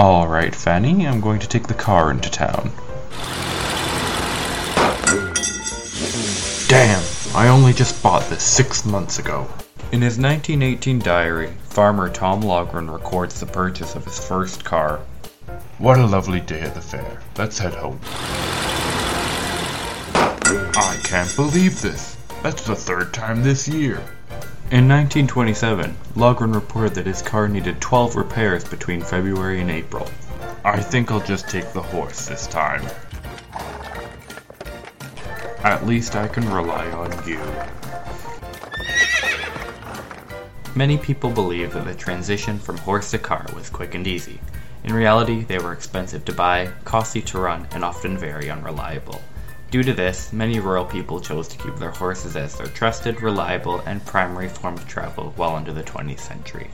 Alright, Fanny, I'm going to take the car into town. Damn, I only just bought this 6 months ago. In his 1918 diary, farmer Tom Loghrin records the purchase of his first car. What a lovely day at the fair. Let's head home. I can't believe this. That's the third time this year. In 1927, Loghrin reported that his car needed 12 repairs between February and April. I think I'll just take the horse this time. At least I can rely on you. Many people believe that the transition from horse to car was quick and easy. In reality, they were expensive to buy, costly to run, and often very unreliable. Due to this, many rural people chose to keep their horses as their trusted, reliable, and primary form of travel well into the 20th century.